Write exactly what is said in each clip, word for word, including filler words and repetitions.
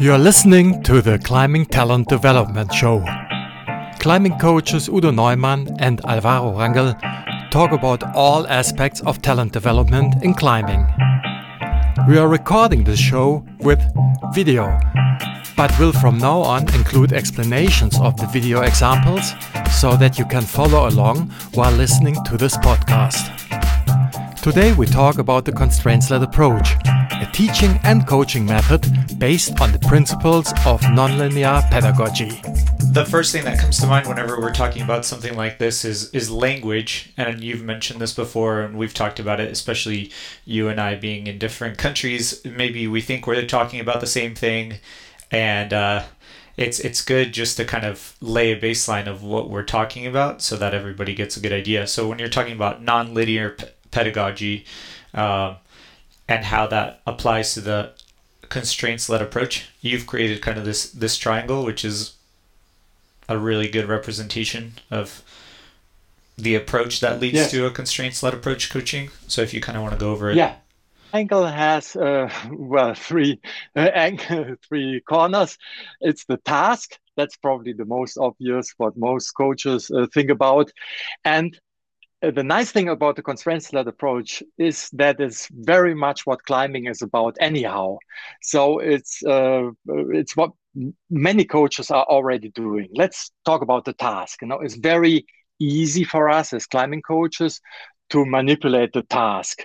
You're listening to the Climbing Talent Development Show. Climbing coaches Udo Neumann and Alvaro Rangel talk about all aspects of talent development in climbing. We are recording this show with video, but will from now on include explanations of the video examples so that you can follow along while listening to this podcast. Today we talk about the constraints-led approach, a teaching and coaching method based on the principles of nonlinear pedagogy. The first thing that comes to mind whenever we're talking about something like this is is language, and you've mentioned this before, and we've talked about it, especially you and I being in different countries. Maybe we think we're talking about the same thing, and uh, it's it's good just to kind of lay a baseline of what we're talking about so that everybody gets a good idea. So when you're talking about nonlinear p- pedagogy um, and how that applies to the constraints-led approach, you've created kind of this this triangle, which is a really good representation of the approach that leads yes. to a constraints-led approach coaching. So if you kind of want to go over it. Yeah. Triangle has, uh, well, three uh, ang- three corners. It's the task. That's probably the most obvious, what most coaches uh, think about. And uh, the nice thing about the constraints-led approach is that it's very much what climbing is about anyhow. So it's uh, it's what many coaches are already doing. Let's talk about the task. You know, it's very easy for us as climbing coaches to manipulate the task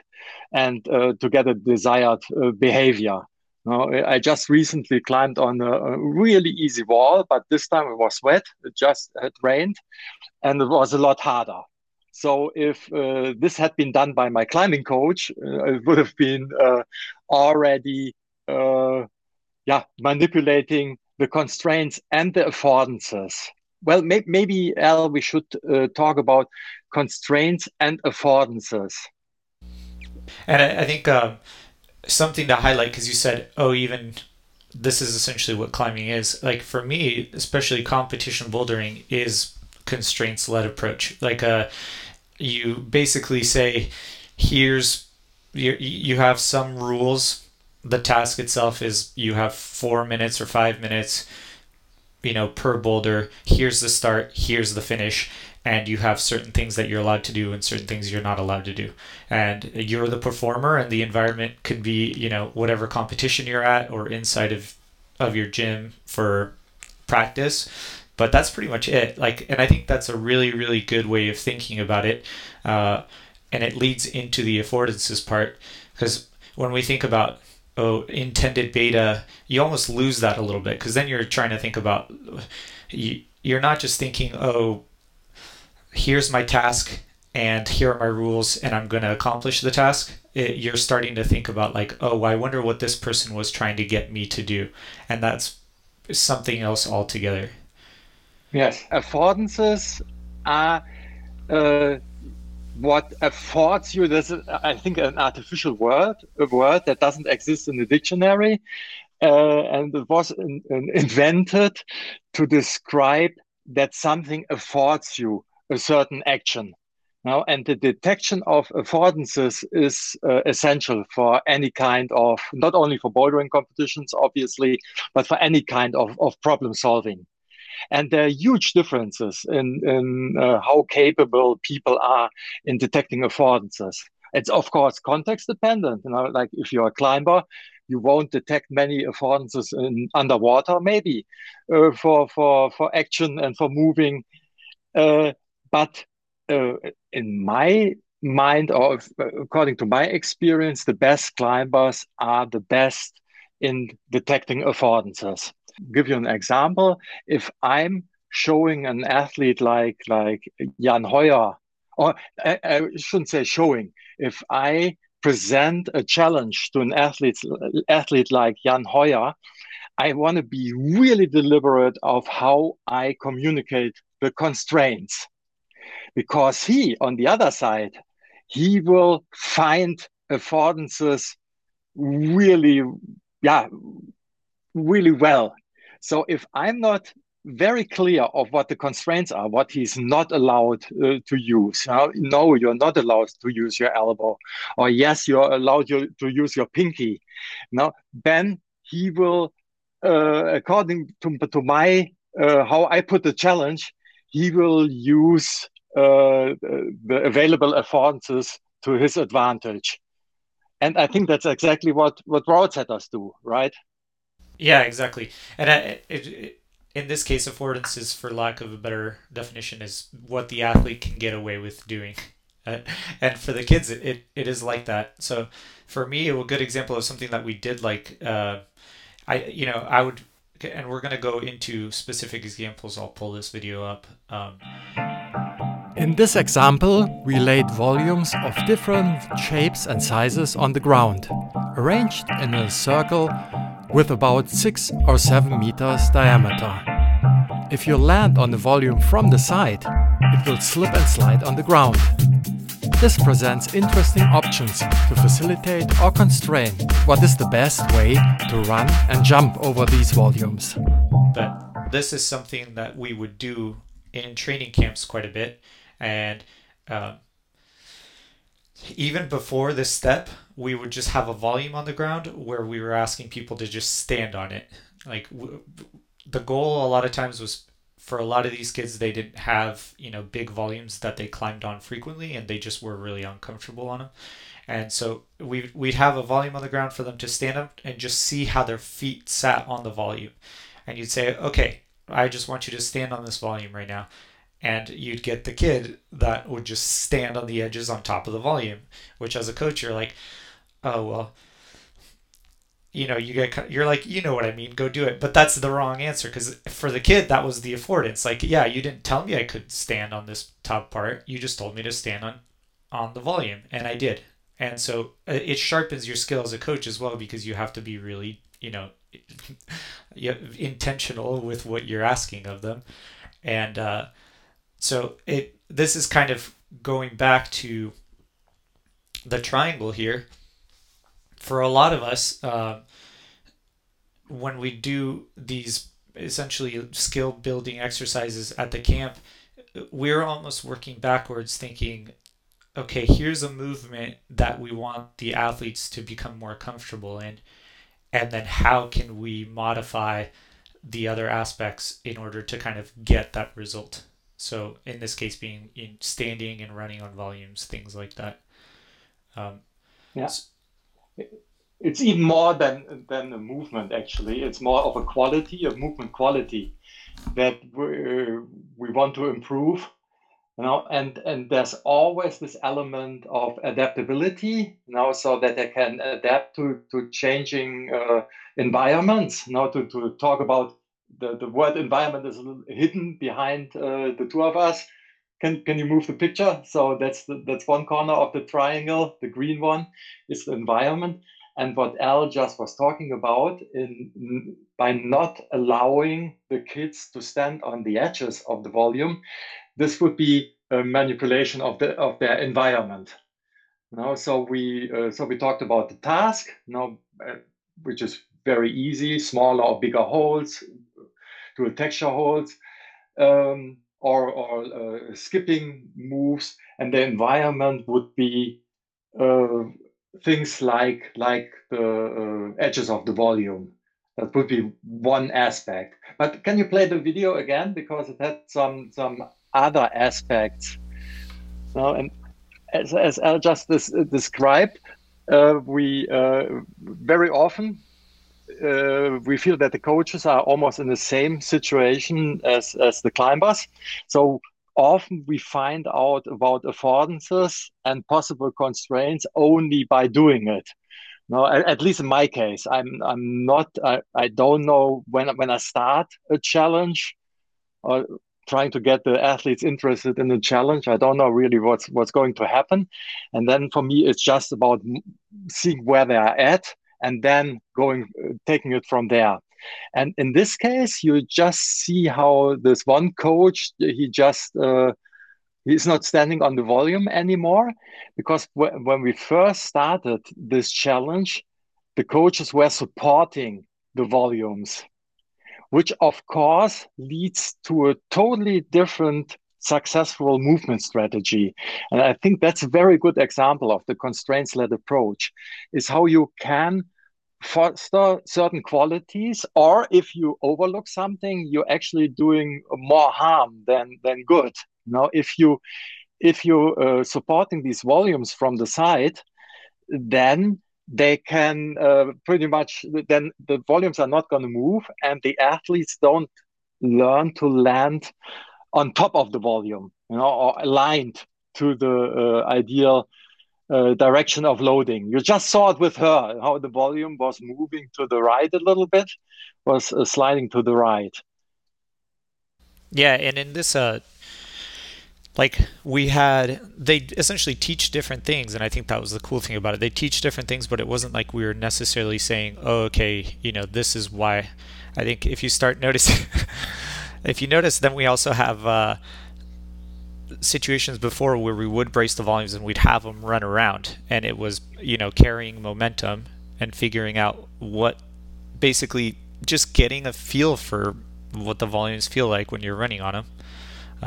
and uh, to get a desired uh, behavior. You know, I just recently climbed on a, a really easy wall, but this time it was wet, it just had rained, and it was a lot harder. So if uh, this had been done by my climbing coach, uh, it would have been uh, already uh, yeah, manipulating the constraints and the affordances. Well, may- maybe, Al, we should uh, talk about constraints and affordances. And I, I think uh, something to highlight, because you said, oh, even this is essentially what climbing is. Like for me, especially competition bouldering is constraints-led approach. Like uh, you basically say, here's, you, you have some rules. The task itself is you have four minutes or five minutes, you know, per boulder. Here's the start, here's the finish. And you have certain things that you're allowed to do and certain things you're not allowed to do. And you're the performer, and the environment could be, you know, whatever competition you're at or inside of, of your gym for practice. But that's pretty much it. Like, and I think that's a really, really good way of thinking about it. Uh, and it leads into the affordances part, because when we think about oh, intended beta, you almost lose that a little bit, because then you're trying to think about, you, you're not just thinking, oh, here's my task and here are my rules and I'm going to accomplish the task. It, you're starting to think about like, oh, I wonder what this person was trying to get me to do. And that's something else altogether. Yes. Affordances are uh, what affords you. There's, I think, an artificial word, a word that doesn't exist in the dictionary. Uh, and it was in, in invented to describe that something affords you a certain action. Now, and the detection of affordances is uh, essential for any kind of, not only for bouldering competitions, obviously, but for any kind of, of problem solving. And there are huge differences in, in uh, how capable people are in detecting affordances. It's, of course, context dependent. You know, like if you're a climber, you won't detect many affordances in underwater, maybe, uh, for, for, for action and for moving. Uh, But uh, in my mind, or if, according to my experience, the best climbers are the best in detecting affordances. I'll give you an example. If I'm showing an athlete like like Jan Hoyer, or I, I shouldn't say showing, if I present a challenge to an athlete, athlete like Jan Hoyer, I want to be really deliberate of how I communicate the constraints. Because he, on the other side, he will find affordances really, yeah, really well. So if I'm not very clear of what the constraints are, what he's not allowed uh, to use, uh, no, you're not allowed to use your elbow, or yes, you're allowed you, to use your pinky, no, then he will uh, according to, to my, uh, how I put the challenge, he will use uh, the available affordances to his advantage. And I think that's exactly what, what routes had us do, right? Yeah, exactly. And I, it, it, in this case, affordances, for lack of a better definition, is what the athlete can get away with doing. Uh, and for the kids, it, it, it is like that. So for me, a good example of something that we did like, uh, I you know, I would, and we're going to go into specific examples. I'll pull this video up. Um, In this example, we laid volumes of different shapes and sizes on the ground, arranged in a circle with about six or seven meters diameter. If you land on the volume from the side, it will slip and slide on the ground. This presents interesting options to facilitate or constrain what is the best way to run and jump over these volumes. But this is something that we would do in training camps quite a bit. And um, even before this step, we would just have a volume on the ground where we were asking people to just stand on it. Like w- the goal a lot of times was, for a lot of these kids, they didn't have, you know, big volumes that they climbed on frequently, and they just were really uncomfortable on them. And so we we'd have a volume on the ground for them to stand up and just see how their feet sat on the volume. And you'd say, okay, I just want you to stand on this volume right now. And you'd get the kid that would just stand on the edges on top of the volume, which as a coach, you're like, oh, well, you know, you get, you're like, you know what I mean, go do it. But that's the wrong answer, because for the kid, that was the affordance. Like, yeah, you didn't tell me I could stand on this top part. You just told me to stand on, on the volume, and I did. And so it sharpens your skill as a coach as well, because you have to be really, you know, intentional with what you're asking of them. And, uh, So it this is kind of going back to the triangle here. For a lot of us, uh, when we do these essentially skill building exercises at the camp, we're almost working backwards thinking, okay, here's a movement that we want the athletes to become more comfortable in, and then how can we modify the other aspects in order to kind of get that result? So in this case, being in standing and running on volumes, things like that. Um, yeah, so it's even more than than a movement. Actually, it's more of a quality, a movement quality that we we want to improve. You know, and and there's always this element of adaptability. You know, so that they can adapt to to changing uh, environments. You know, to to talk about. The, the word environment is hidden behind uh, the two of us. Can can you move the picture? So that's the, that's one corner of the triangle. The green one is the environment. And what Al just was talking about in by not allowing the kids to stand on the edges of the volume, this would be a manipulation of the of their environment. Now, so we uh, so we talked about the task. Now, uh, which is very easy, smaller or bigger holes. To texture holds um, or, or uh, skipping moves, and the environment would be uh, things like like the uh, edges of the volume. That would be one aspect. But can you play the video again, because it had some some other aspects? So, and as as Al just this, uh, described, uh, we uh, very often. Uh, we feel that the coaches are almost in the same situation as, as the climbers. So often we find out about affordances and possible constraints only by doing it. Now, at, at least in my case, I'm I'm not I, I don't know when when I start a challenge or trying to get the athletes interested in the challenge. I don't know really what's what's going to happen, and then for me it's just about seeing where they are at. And then going, uh, taking it from there. And in this case, you just see how this one coach, he just, uh, he's not standing on the volume anymore, because w- when we first started this challenge, the coaches were supporting the volumes, which of course leads to a totally different successful movement strategy. And I think that's a very good example of the constraints-led approach, is how you can foster certain qualities, or if you overlook something, you're actually doing more harm than than good. Now, if you if you uh, supporting these volumes from the side, then they can uh, pretty much then the volumes are not going to move, and the athletes don't learn to land on top of the volume, you know, or aligned to the uh, ideal Uh, direction of loading. You just saw it with her, how the volume was moving to the right a little bit, was uh, sliding to the right. Yeah, and in this, uh, like we had, they essentially teach different things, and I think that was the cool thing about it. They teach different things, but it wasn't like we were necessarily saying, oh, okay, you know, this is why. I think if you start noticing, if you notice, then we also have uh, situations before where we would brace the volumes and we'd have them run around, and it was, you know, carrying momentum and figuring out what, basically just getting a feel for what the volumes feel like when you're running on them,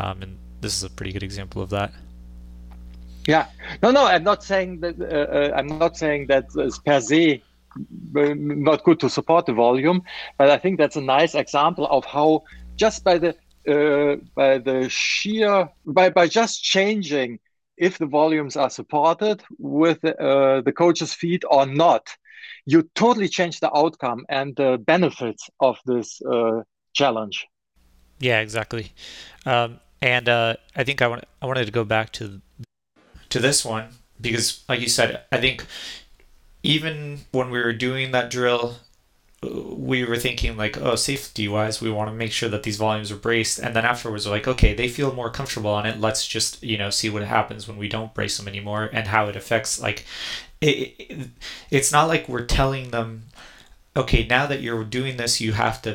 um, and this is a pretty good example of that. Yeah, no, no, I'm not saying that uh, I'm not saying that it's per se not good to support the volume, but I think that's a nice example of how just by the Uh, by the sheer by by just changing if the volumes are supported with uh, the coach's feet or not, you totally change the outcome and the benefits of this uh, challenge. Yeah, exactly. Um, and uh, I think I want I wanted to go back to to this one because, like you said, I think even when we were doing that drill, we were thinking like, oh, safety wise, we want to make sure that these volumes are braced. And then afterwards we're like, okay, they feel more comfortable on it. Let's just, you know, see what happens when we don't brace them anymore and how it affects, like, it, it, it's not like we're telling them, okay, now that you're doing this, you have to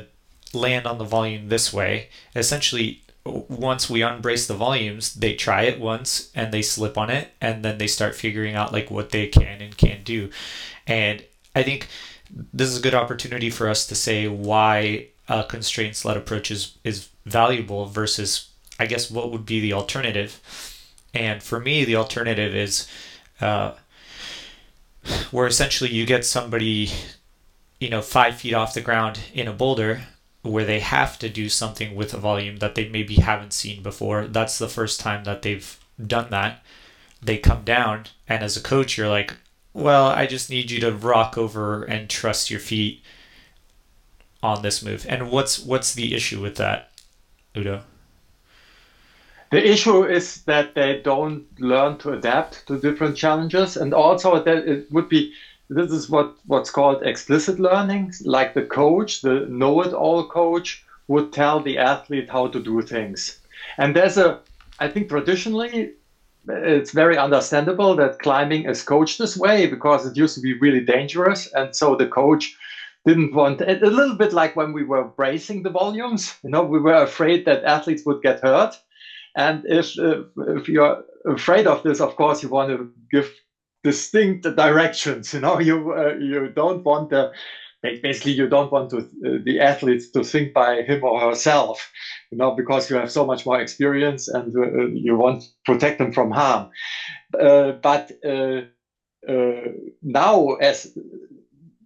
land on the volume this way. Essentially, once we unbrace the volumes, they try it once and they slip on it. And then they start figuring out like what they can and can't do. And I think this is a good opportunity for us to say why a constraints-led approach is, is valuable versus, I guess, what would be the alternative. And for me, the alternative is uh, where essentially you get somebody, you know, five feet off the ground in a boulder where they have to do something with a volume that they maybe haven't seen before. That's the first time that they've done that. They come down, and as a coach, you're like, well, I just need you to rock over and trust your feet on this move. And what's what's the issue with that, Udo? The issue is that they don't learn to adapt to different challenges, and also that it would be, this is what, what's called explicit learning, like the coach, the know-it-all coach, would tell the athlete how to do things. And there's a, I think traditionally, it's very understandable that climbing is coached this way because it used to be really dangerous. And so the coach didn't want it, a little bit like when we were bracing the volumes, you know, we were afraid that athletes would get hurt. And if, uh, if you're afraid of this, of course, you want to give distinct directions, you know, you, uh, you don't want the, basically you don't want to, uh, the athletes to think by him or herself, you know, because you have so much more experience and uh, you want to protect them from harm. Uh, but uh, uh, now, as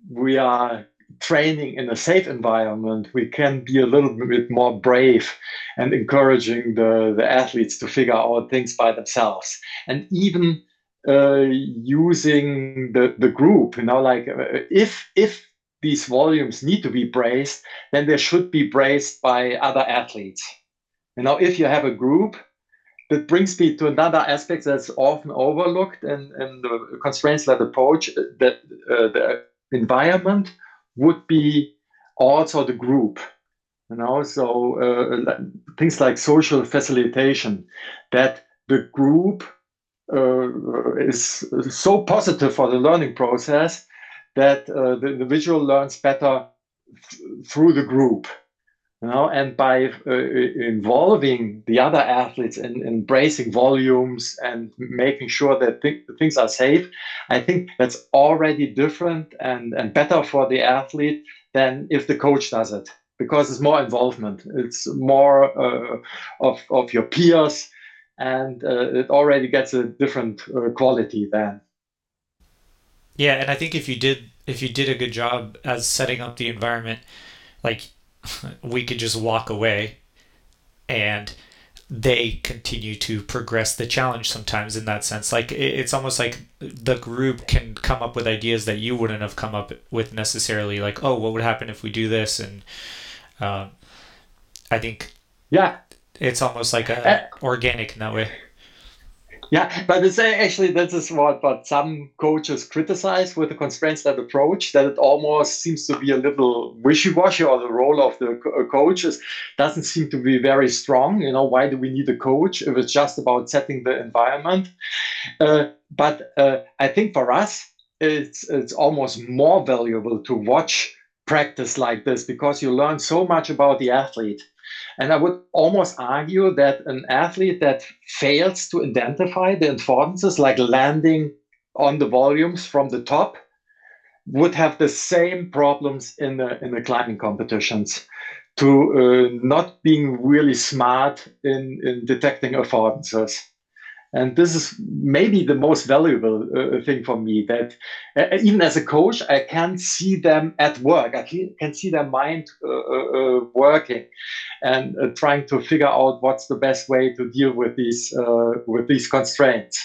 we are training in a safe environment, we can be a little bit more brave and encouraging the, the athletes to figure out things by themselves. And even uh, using the, the group, you know, like uh, if if these volumes need to be braced, then they should be braced by other athletes. You know, if you have a group, that brings me to another aspect that's often overlooked in, in the constraints-led approach, that uh, the environment would be also the group. You know, so uh, things like social facilitation, that the group uh, is so positive for the learning process that uh, the individual learns better th- through the group, you know, and by uh, involving the other athletes and embracing volumes and making sure that th- things are safe, I think that's already different and, and better for the athlete than if the coach does it, because it's more involvement. It's more uh, of, of your peers, and uh, it already gets a different uh, quality then. Yeah, and I think if you did if you did a good job as setting up the environment, like we could just walk away and they continue to progress the challenge sometimes in that sense. Like it's almost like the group can come up with ideas that you wouldn't have come up with necessarily, like, oh, what would happen if we do this? And uh, I think yeah, it's almost like a, uh, organic in that way. Yeah, but it's actually, this is what, what some coaches criticize with the constraints-led approach, that it almost seems to be a little wishy-washy, or the role of the coach is, doesn't seem to be very strong. You know, why do we need a coach if it's just about setting the environment? Uh, but uh, I think for us, it's it's almost more valuable to watch practice like this, because you learn so much about the athlete. And I would almost argue that an athlete that fails to identify the affordances, like landing on the volumes from the top, would have the same problems in the in the climbing competitions, to uh, not being really smart in, in detecting affordances. And this is maybe the most valuable uh, thing for me, that uh, even as a coach, I can see them at work. I can see their mind uh, uh, working and uh, trying to figure out what's the best way to deal with these uh, with these constraints.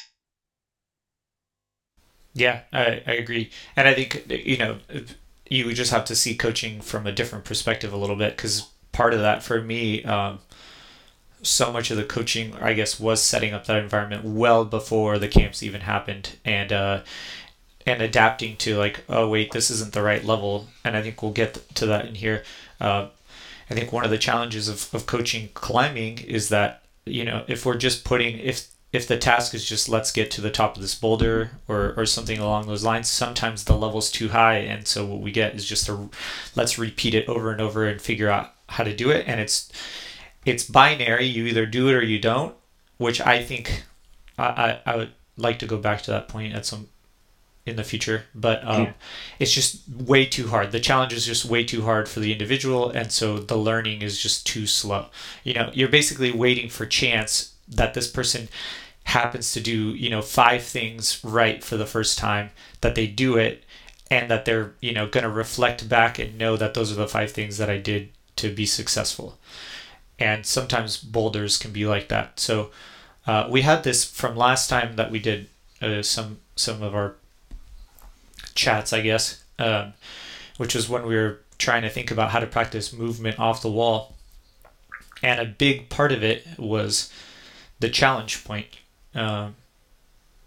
Yeah, I, I agree. And I think, you know, you would just have to see coaching from a different perspective a little bit, because part of that for me, um, so much of the coaching, I guess, was setting up that environment well before the camps even happened, and uh, and adapting to, like, oh, wait, this isn't the right level. And I think we'll get to that in here. Uh, I think one of the challenges of, of coaching climbing is that, you know, if we're just putting, if if the task is just let's get to the top of this boulder or, or something along those lines, sometimes the level's too high. And so what we get is just a, let's repeat it over and over and figure out how to do it. And it's, It's binary. You either do it or you don't, which I think I, I, I would like to go back to that point at some in the future. But um, yeah. It's just way too hard. The challenge is just way too hard for the individual, and so the learning is just too slow. You know, you're basically waiting for chance that this person happens to do, you know, five things right for the first time, that they do it, and that they're, you know, going to reflect back and know that those are the five things that I did to be successful. And sometimes boulders can be like that. So uh, we had this from last time that we did uh, some some of our chats, I guess, um, which was when we were trying to think about how to practice movement off the wall. And a big part of it was the challenge point. Um,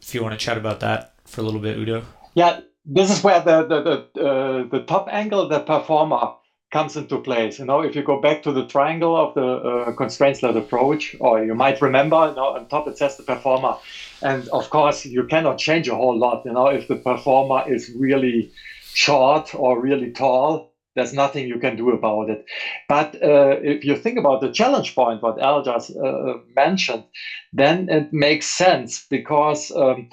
if you want to chat about that for a little bit, Udo. Yeah, this is where the the the, uh, the top angle, the performer, comes into place. You know, if you go back to the triangle of the uh, constraints-led approach, or you might remember, you know, on top it says the performer, and of course you cannot change a whole lot. You know, if the performer is really short or really tall, there's nothing you can do about it. But uh, if you think about the challenge point, what Al just uh, mentioned, then it makes sense, because um,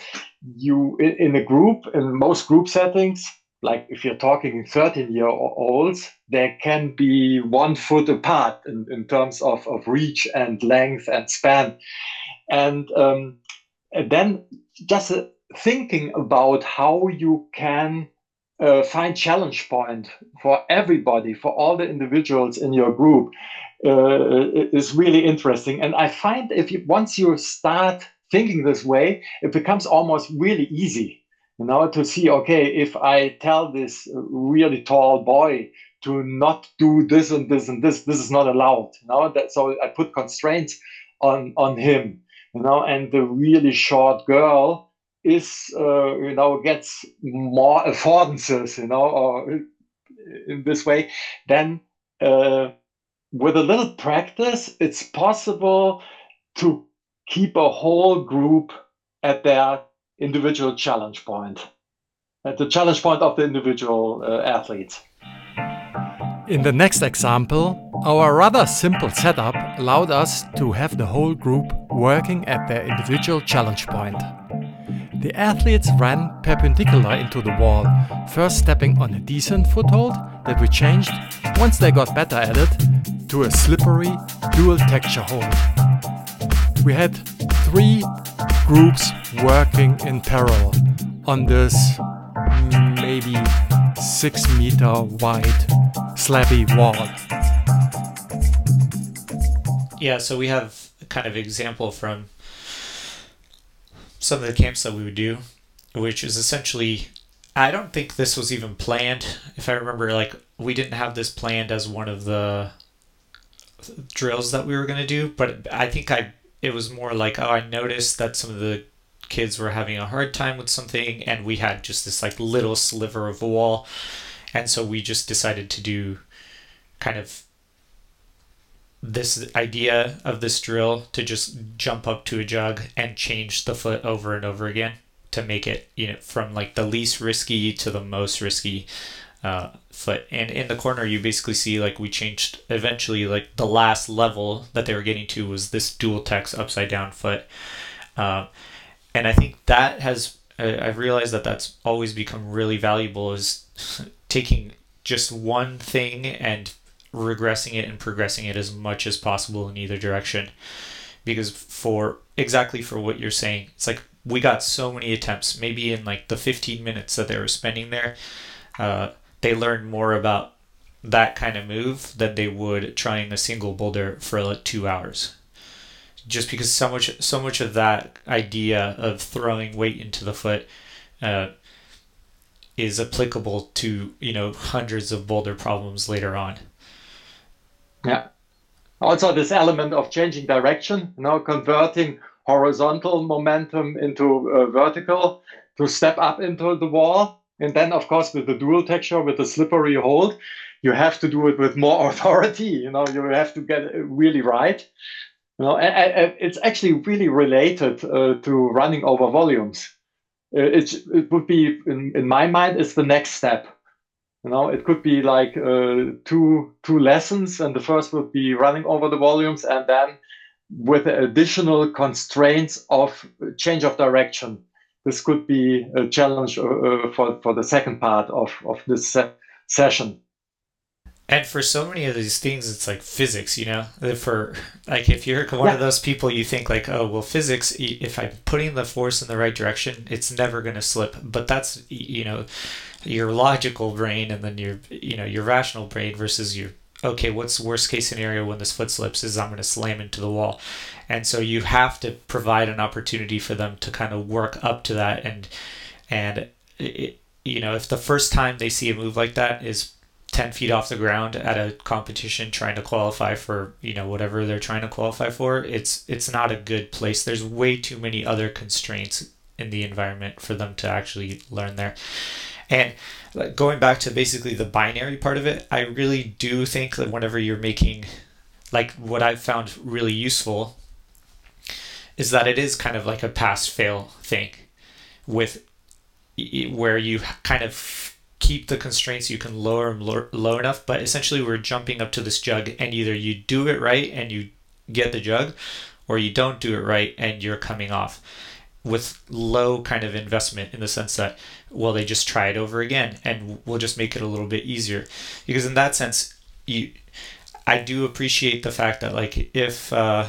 you in a group, in most group settings, like if you're talking thirteen-year-olds, they can be one foot apart in, in terms of, of reach and length and span. And, um, and then just thinking about how you can uh, find challenge point for everybody, for all the individuals in your group, uh, is really interesting. And I find if you, once you start thinking this way, it becomes almost really easy. You know, to see, okay, if I tell this really tall boy to not do this and this and this, this is not allowed. You know, that, so I put constraints on, on him. You know, and the really short girl is, uh, you know, gets more affordances. You know, or in this way, then uh, with a little practice, it's possible to keep a whole group at their individual challenge point, at the challenge point of the individual uh, athletes. In the next example, our rather simple setup allowed us to have the whole group working at their individual challenge point. The athletes ran perpendicular into the wall, first stepping on a decent foothold that we changed, once they got better at it, to a slippery dual texture hole. We had three groups working in parallel on this maybe six meter wide slabby wall. Yeah, so we have a kind of example from some of the camps that we would do, which is essentially, I don't think this was even planned. If I remember, like, we didn't have this planned as one of the drills that we were going to do, but I think I it was more like, oh, I noticed that some of the kids were having a hard time with something, and we had just this like little sliver of a wall, and so we just decided to do kind of this idea of this drill to just jump up to a jug and change the foot over and over again to make it, you know, from like the least risky to the most risky uh foot. And in the corner you basically see, like, we changed eventually, like the last level that they were getting to was this dual tex upside down foot. Um, and I think that has, I've realized that that's always become really valuable, is taking just one thing and regressing it and progressing it as much as possible in either direction. Because for exactly for what you're saying, it's like we got so many attempts, maybe in like the fifteen minutes that they were spending there, uh, they learned more about that kind of move than they would trying a single boulder for like two hours. Just because so much, so much of that idea of throwing weight into the foot uh, is applicable to, you know, hundreds of boulder problems later on. Yeah. Also, this element of changing direction, you know, converting horizontal momentum into uh, vertical to step up into the wall, and then of course with the dual texture, with the slippery hold, you have to do it with more authority. You know, you have to get it really right. You know, it's actually really related uh, to running over volumes. It, it would be, in, in my mind, it's the next step. You know, it could be like uh, two two lessons, and the first would be running over the volumes, and then with additional constraints of change of direction. This could be a challenge uh, for, for the second part of, of this se- session. And for so many of these things, it's like physics, you know, for like, if you're one yeah. of those people, you think like, oh, well, physics, if I'm putting the force in the right direction, it's never going to slip. But that's, you know, your logical brain, and then your, you know, your rational brain versus your, okay, what's the worst case scenario when this foot slips is I'm going to slam into the wall. And so you have to provide an opportunity for them to kind of work up to that. And, and it, you know, if the first time they see a move like that is ten feet off the ground at a competition trying to qualify for, you know, whatever they're trying to qualify for, it's it's not a good place. There's way too many other constraints in the environment for them to actually learn there. And going back to basically the binary part of it, I really do think that whenever you're making, like, what I've found really useful is that it is kind of like a pass-fail thing, with where you kind of keep the constraints, you can lower them low, low enough, but essentially we're jumping up to this jug, and either you do it right and you get the jug, or you don't do it right and you're coming off with low kind of investment, in the sense that, well, they just try it over again and we'll just make it a little bit easier. Because in that sense, you, I do appreciate the fact that, like, if uh,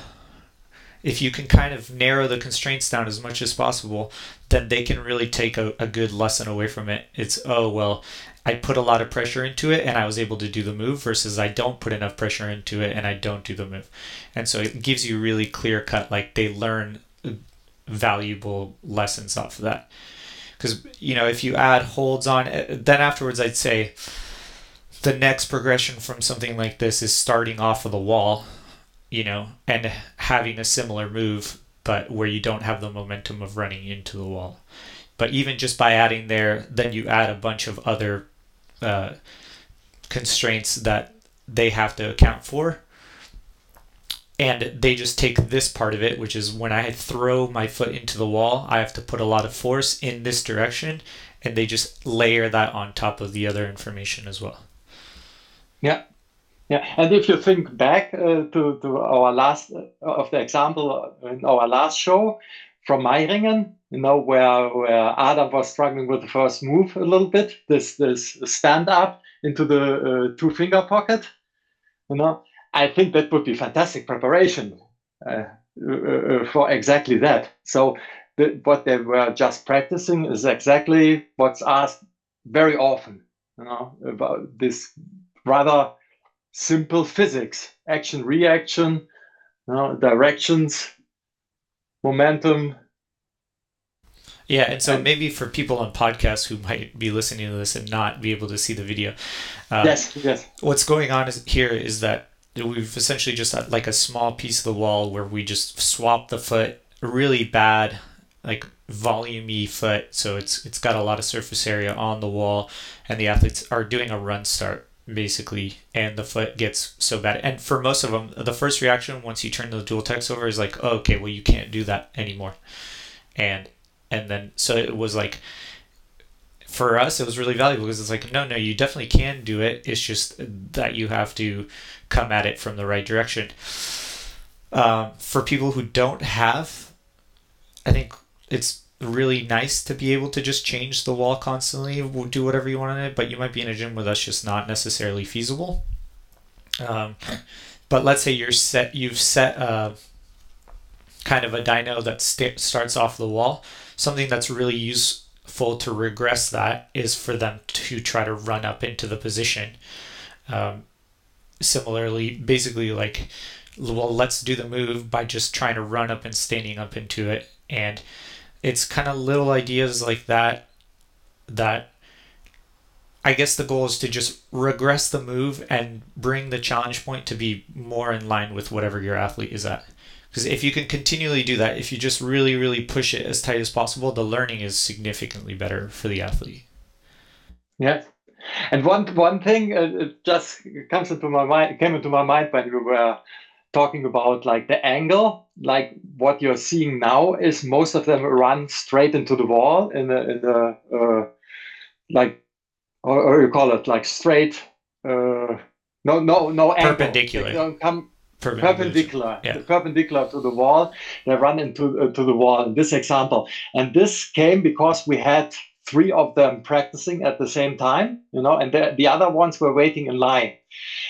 if you can kind of narrow the constraints down as much as possible, then they can really take a, a good lesson away from it. It's, oh, well, I put a lot of pressure into it and I was able to do the move, versus I don't put enough pressure into it and I don't do the move. And so it gives you really clear cut, like, they learn valuable lessons off of that. Because, you know, if you add holds on, then afterwards I'd say the next progression from something like this is starting off of the wall, you know, and having a similar move, but where you don't have the momentum of running into the wall. But even just by adding there, then you add a bunch of other uh, constraints that they have to account for. And they just take this part of it, which is when I throw my foot into the wall, I have to put a lot of force in this direction, and they just layer that on top of the other information as well. Yeah. Yeah, and if you think back uh, to, to our last, uh, of the example in our last show from Meiringen, you know, where, where Adam was struggling with the first move a little bit, this this stand up into the uh, two finger pocket, you know, I think that would be fantastic preparation uh, uh, for exactly that. So the, what they were just practicing is exactly what's asked very often. you know, about this rather simple physics, action, reaction, you know, directions, momentum. Yeah, and so maybe for people on podcasts who might be listening to this and not be able to see the video, uh, yes, yes. What's going on is, here is that we've essentially just had like a small piece of the wall where we just swap the foot, really bad, like volumey foot, so it's it's got a lot of surface area on the wall, and the athletes are doing a run start basically, and the foot gets so bad. And for most of them, the first reaction once you turn the dual text over is like, oh, okay, well you can't do that anymore, and. And then, so it was like, for us, it was really valuable because it's like, no, no, you definitely can do it. It's just that you have to come at it from the right direction. Um, for people who don't have, I think it's really nice to be able to just change the wall constantly, we'll do whatever you want on it, but you might be in a gym where that's just not necessarily feasible. Um, but let's say you're set, you've set a, kind of a dyno that st- starts off the wall. Something that's really useful to regress that is for them to try to run up into the position. Um, similarly, basically like, well, let's do the move by just trying to run up and standing up into it. And it's kind of little ideas like that, that I guess the goal is to just regress the move and bring the challenge point to be more in line with whatever your athlete is at. Because if you can continually do that, if you just really, really push it as tight as possible, the learning is significantly better for the athlete. Yeah, and one one thing uh, it just comes into my mind came into my mind when we were talking about like the angle, like what you're seeing now is most of them run straight into the wall in the in the uh, like or, or you call it like straight uh, no no no angle. Perpendicular. They don't come, Perpendicular, perpendicular, yeah. perpendicular to the wall. They run into uh, to the wall in this example, and this came because we had three of them practicing at the same time, you know, and the, the other ones were waiting in line.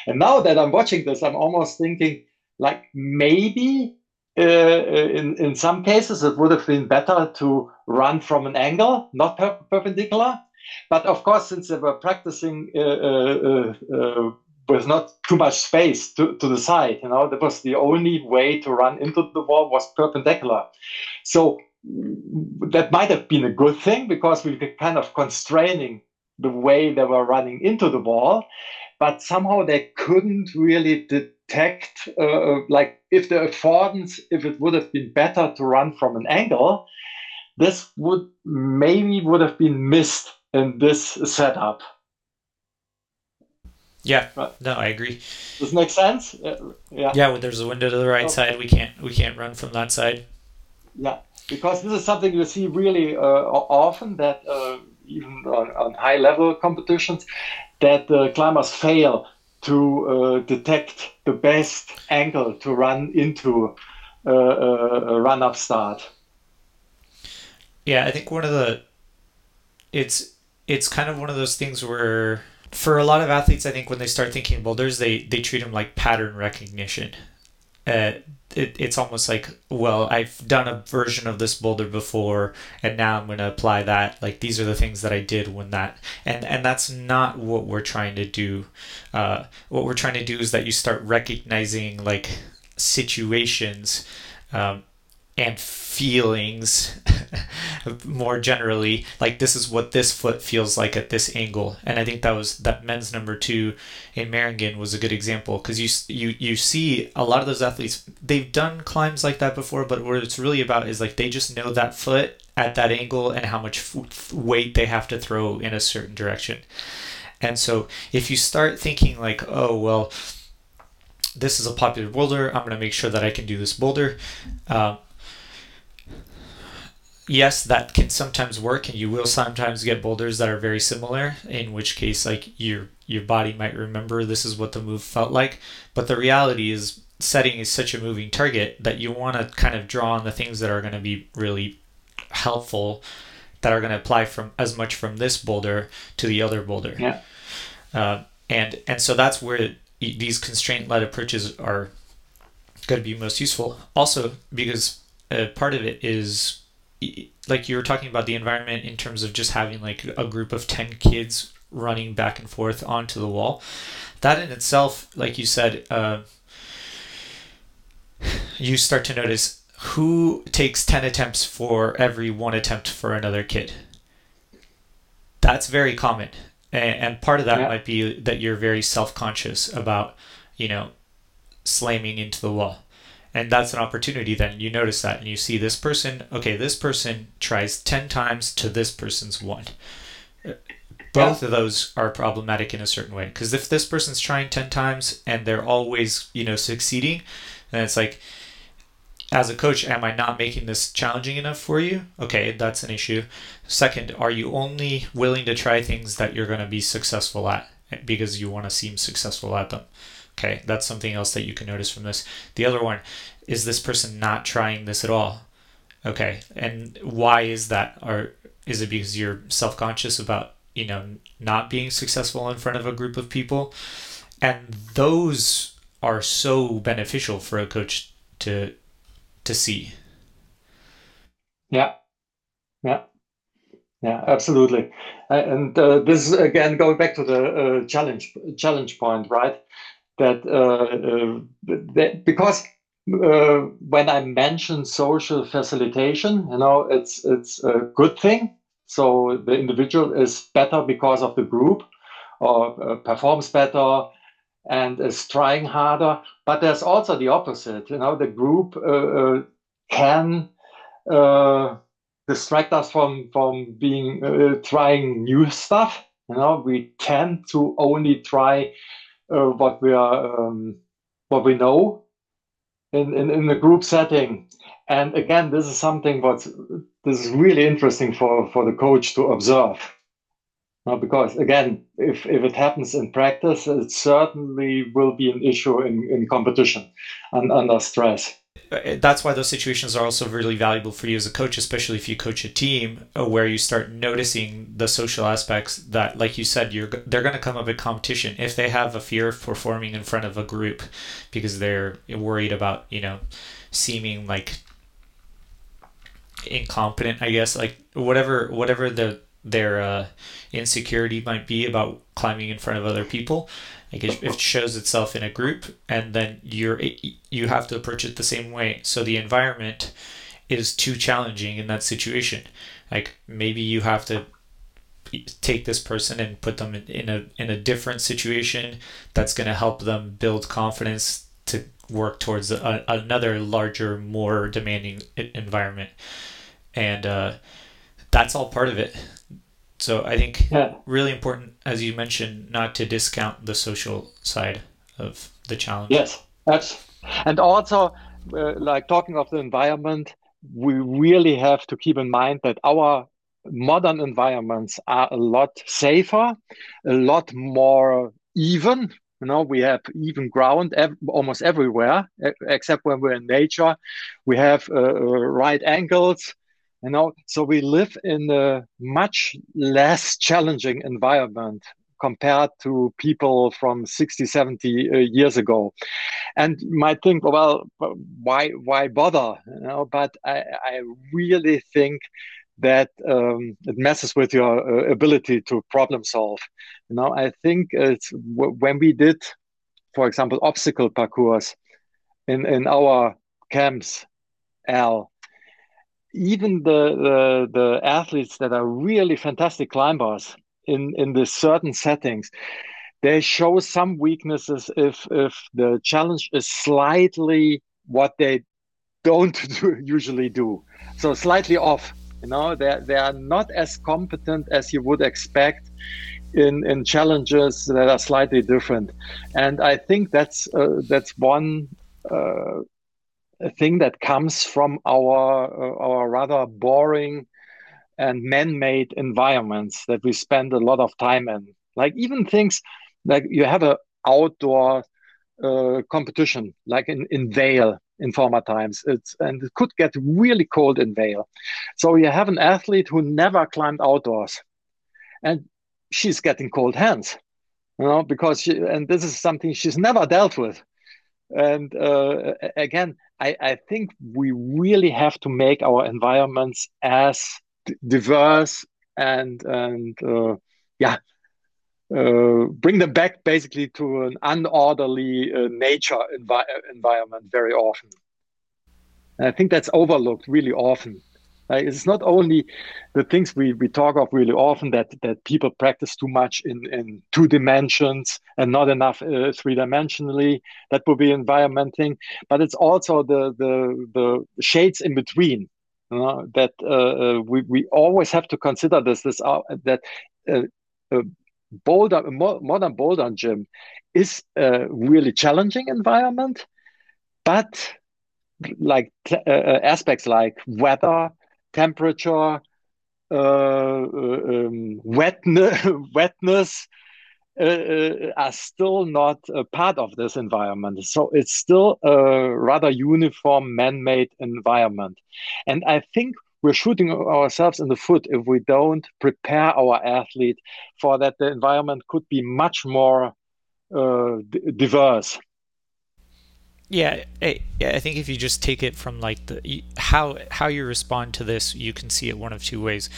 And now that I'm watching this, I'm almost thinking like maybe uh, in in some cases it would have been better to run from an angle, not per- perpendicular. But of course, since they were practicing. Uh, uh, uh, Was not too much space to, to the side, you know. That was the only way to run into the wall was perpendicular. So that might have been a good thing because we were kind of constraining the way they were running into the wall, but somehow they couldn't really detect, uh, like if the affordance, if it would have been better to run from an angle, this would maybe would have been missed in this setup. Yeah, no, I agree. Does it make sense? Uh, yeah. Yeah, when there's a window to the right okay. side, we can't we can't run from that side. Yeah, because this is something you see really uh, often that uh, even on, on high level competitions, that the uh, climbers fail to uh, detect the best angle to run into uh, a run up start. Yeah, I think one of the it's it's kind of one of those things where. For a lot of athletes, I think when they start thinking boulders, they, they treat them like pattern recognition. Uh, it, it's almost like, well, I've done a version of this boulder before, and now I'm going to apply that. Like, these are the things that I did when that... And, and that's not what we're trying to do. Uh, what we're trying to do is that you start recognizing, like, situations um, and feelings... more generally, like this is what this foot feels like at this angle. And I think that was that men's number two in Meiringen was a good example because you you you see a lot of those athletes, they've done climbs like that before, but what it's really about is like they just know that foot at that angle and how much f- weight they have to throw in a certain direction. And so if you start thinking like, oh, well, this is a popular boulder, I'm going to make sure that I can do this boulder. Um, Yes, that can sometimes work, and you will sometimes get boulders that are very similar, in which case like your your body might remember this is what the move felt like. But the reality is setting is such a moving target that you want to kind of draw on the things that are going to be really helpful, that are going to apply from as much from this boulder to the other boulder. Yeah. Uh, and and so that's where these constraint-led approaches are going to be most useful. Also, because uh, part of it is... like you were talking about the environment in terms of just having like a group of ten kids running back and forth onto the wall. That in itself, like you said, uh, you start to notice who takes ten attempts for every one attempt for another kid. That's very common. And part of that yeah. might be that you're very self-conscious about, you know, slamming into the wall. And that's an opportunity then. You notice that and you see this person, okay, this person tries ten times to this person's one. Both of those are problematic in a certain way. Because if this person's trying ten times and they're always, you know, succeeding, then it's like, as a coach, am I not making this challenging enough for you? Okay, that's an issue. Second, are you only willing to try things that you're going to be successful at because you want to seem successful at them? Okay, that's something else that you can notice from this. The other one, is this person not trying this at all? Okay, and why is that? Or is it because you're self-conscious about, you know, not being successful in front of a group of people? And those are so beneficial for a coach to... to see. Yeah, yeah, yeah, absolutely. And uh, this is, again, going back to the uh, challenge challenge point, right? That, uh, uh, that because uh, when I mention social facilitation, you know, it's it's a good thing. So the individual is better because of the group, or uh, performs better and is trying harder. But there's also the opposite. You know, the group uh, uh, can uh, distract us from from being uh, trying new stuff. You know, we tend to only try uh, what we are, um, what we know, in in in the group setting. And again, this is something what's this is really interesting for for the coach to observe. Because, again, if, if it happens in practice, it certainly will be an issue in, in competition and under stress. That's why those situations are also really valuable for you as a coach, especially if you coach a team where you start noticing the social aspects that, like you said, you're they're going to come up in competition. If they have a fear of performing in front of a group because they're worried about, you know, seeming like incompetent, I guess, like whatever whatever the... their uh, insecurity might be about climbing in front of other people. Like it, it shows itself in a group, and then you're you have to approach it the same way. So the environment is too challenging in that situation. Like maybe you have to take this person and put them in, in a in a different situation that's going to help them build confidence to work towards a, another larger, more demanding environment. And uh, that's all part of it. So I think yeah. really important, as you mentioned, not to discount the social side of the challenge. Yes, that's, and also, uh, like talking of the environment, we really have to keep in mind that our modern environments are a lot safer, a lot more even. You know, we have even ground ev- almost everywhere, except when we're in nature. We have uh, right angles. You know, so we live in a much less challenging environment compared to people from sixty, seventy uh, years ago. And you might think, well, why why bother? You know, but I, I really think that um, it messes with your uh, ability to problem solve. You know, I think it's w- when we did, for example, obstacle parcours in, in our camps, Al, even the, the the athletes that are really fantastic climbers in, in the certain settings, they show some weaknesses if if the challenge is slightly what they don't do, usually do. So slightly off, you know, they they are not as competent as you would expect in, in challenges that are slightly different. And I think that's uh, that's one uh, a thing that comes from our uh, our rather boring and man-made environments that we spend a lot of time in. Like even things like you have an outdoor uh, competition, like in, in Vail in former times. It's and it could get really cold in Vail. So you have an athlete who never climbed outdoors, and she's getting cold hands, you know, because she, and this is something she's never dealt with. And uh, again, I, I think we really have to make our environments as d- diverse and and uh, yeah, uh, bring them back basically to an unorderly uh, nature envi- environment very often. And I think that's overlooked really often. Like, it's not only the things we, we talk of really often that, that people practice too much in, in two dimensions and not enough uh, three-dimensionally. That would be environment thing. But it's also the the, the shades in between, you know, that uh, we, we always have to consider this, this uh, that uh, uh, boulder, modern boulder gym is a really challenging environment, but like uh, aspects like weather, temperature, uh, um, wetness, wetness uh, are still not a part of this environment. So it's still a rather uniform man-made environment. And I think we're shooting ourselves in the foot if we don't prepare our athlete for that. The environment could be much more uh, d- diverse. Yeah, I, I think if you just take it from like the how how you respond to this, you can see it one of two ways,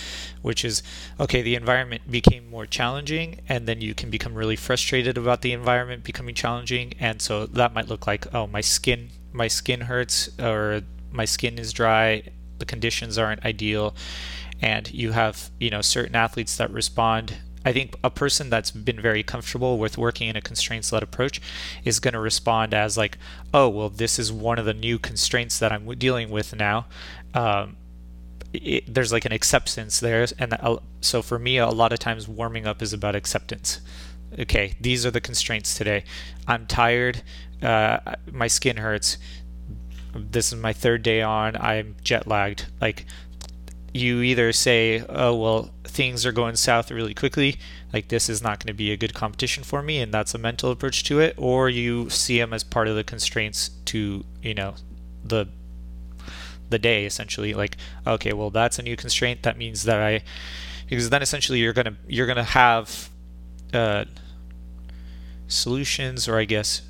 which is, okay, the environment became more challenging, and then you can become really frustrated about the environment becoming challenging, and so that might look like, oh, my skin my skin hurts, or my skin is dry, the conditions aren't ideal, and you have, you know, certain athletes that respond. I think a person that's been very comfortable with working in a constraints-led approach is going to respond as like, oh, well, this is one of the new constraints that I'm dealing with now. Um, it, there's like an acceptance there. And that, so for me, a lot of times warming up is about acceptance. Okay, these are the constraints today. I'm tired. Uh, my skin hurts. This is my third day on. I'm jet lagged. Like, you either say, oh, well, things are going south really quickly, like this is not going to be a good competition for me, and that's a mental approach to it, or you see them as part of the constraints to, you know, the the day, essentially. Like, okay, well, that's a new constraint, that means that I, because then essentially you're going to you're going to have uh solutions, or I guess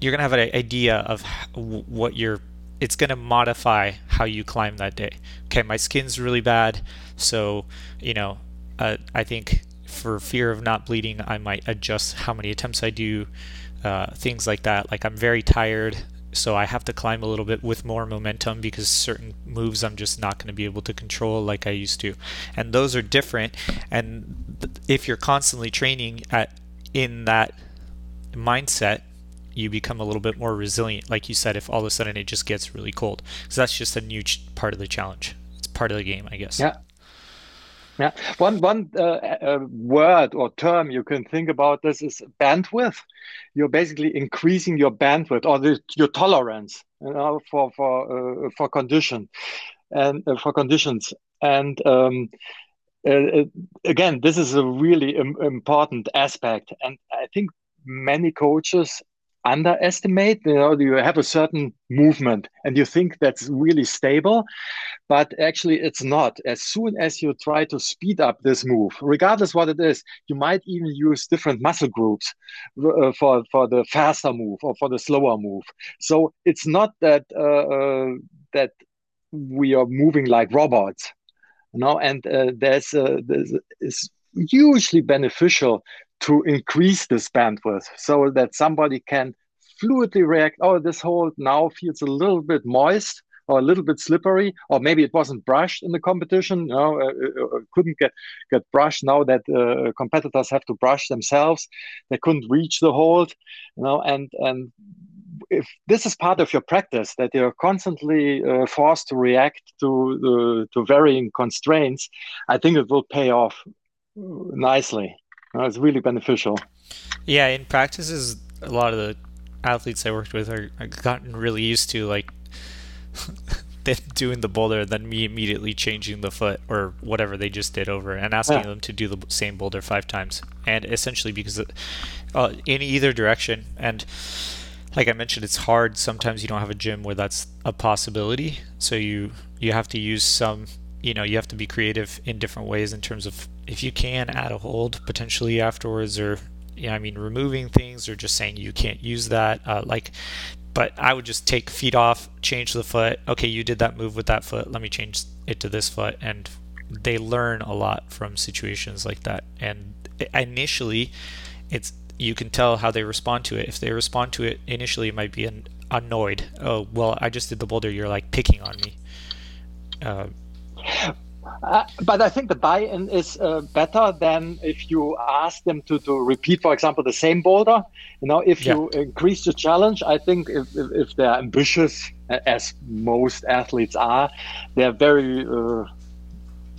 you're going to have an idea of what you're it's going to modify how you climb that day. Okay, my skin's really bad, so, you know, uh, I think for fear of not bleeding, I might adjust how many attempts I do, uh, things like that. Like, I'm very tired, so I have to climb a little bit with more momentum because certain moves I'm just not going to be able to control like I used to. And those are different. And if you're constantly training at in that mindset, you become a little bit more resilient, like you said, if all of a sudden it just gets really cold. So that's just a new ch- part of the challenge. It's part of the game, I guess. Yeah. Yeah. One one uh, uh, word or term you can think about this is bandwidth. You're basically increasing your bandwidth or the, your tolerance, you know, for for uh, for condition and uh, for conditions. And um, uh, again, this is a really im- important aspect, and I think many coaches underestimate. You know, you have a certain movement and you think that's really stable, but actually it's not. As soon as you try to speed up this move, regardless what it is, you might even use different muscle groups uh, for for the faster move or for the slower move. So it's not that uh, uh, that we are moving like robots, you know? And uh, there's, uh, there's it's hugely beneficial to increase this bandwidth so that somebody can fluidly react. Oh, this hole now feels a little bit moist or a little bit slippery, or maybe it wasn't brushed in the competition. No, uh, couldn't get, get brushed. Now that uh, competitors have to brush themselves, they couldn't reach the hole. You know, and and if this is part of your practice, that you're constantly uh, forced to react to uh, to varying constraints, I think it will pay off nicely. No, it's really beneficial. Yeah, in practices, a lot of the athletes I worked with are, are gotten really used to like them doing the boulder, then me immediately changing the foot or whatever they just did over, and asking yeah. them to do the same boulder five times, and essentially because uh, in either direction. And like I mentioned, it's hard. Sometimes you don't have a gym where that's a possibility, so you you have to use some. You know, you have to be creative in different ways in terms of if you can add a hold potentially afterwards, or, you know, I mean, removing things or just saying you can't use that. Uh, like, but I would just take feet off, change the foot. Okay, you did that move with that foot. Let me change it to this foot and they learn a lot from situations like that. And initially, it's you can tell how they respond to it. If they respond to it initially, it might be an annoyed. Oh, well, I just did the boulder. You're like picking on me. Uh, uh, but I think the buy-in is uh, better than if you ask them to, to repeat, for example, the same boulder. You know, if yeah. you increase the challenge, I think if, if, if they're ambitious, as most athletes are, they're very uh,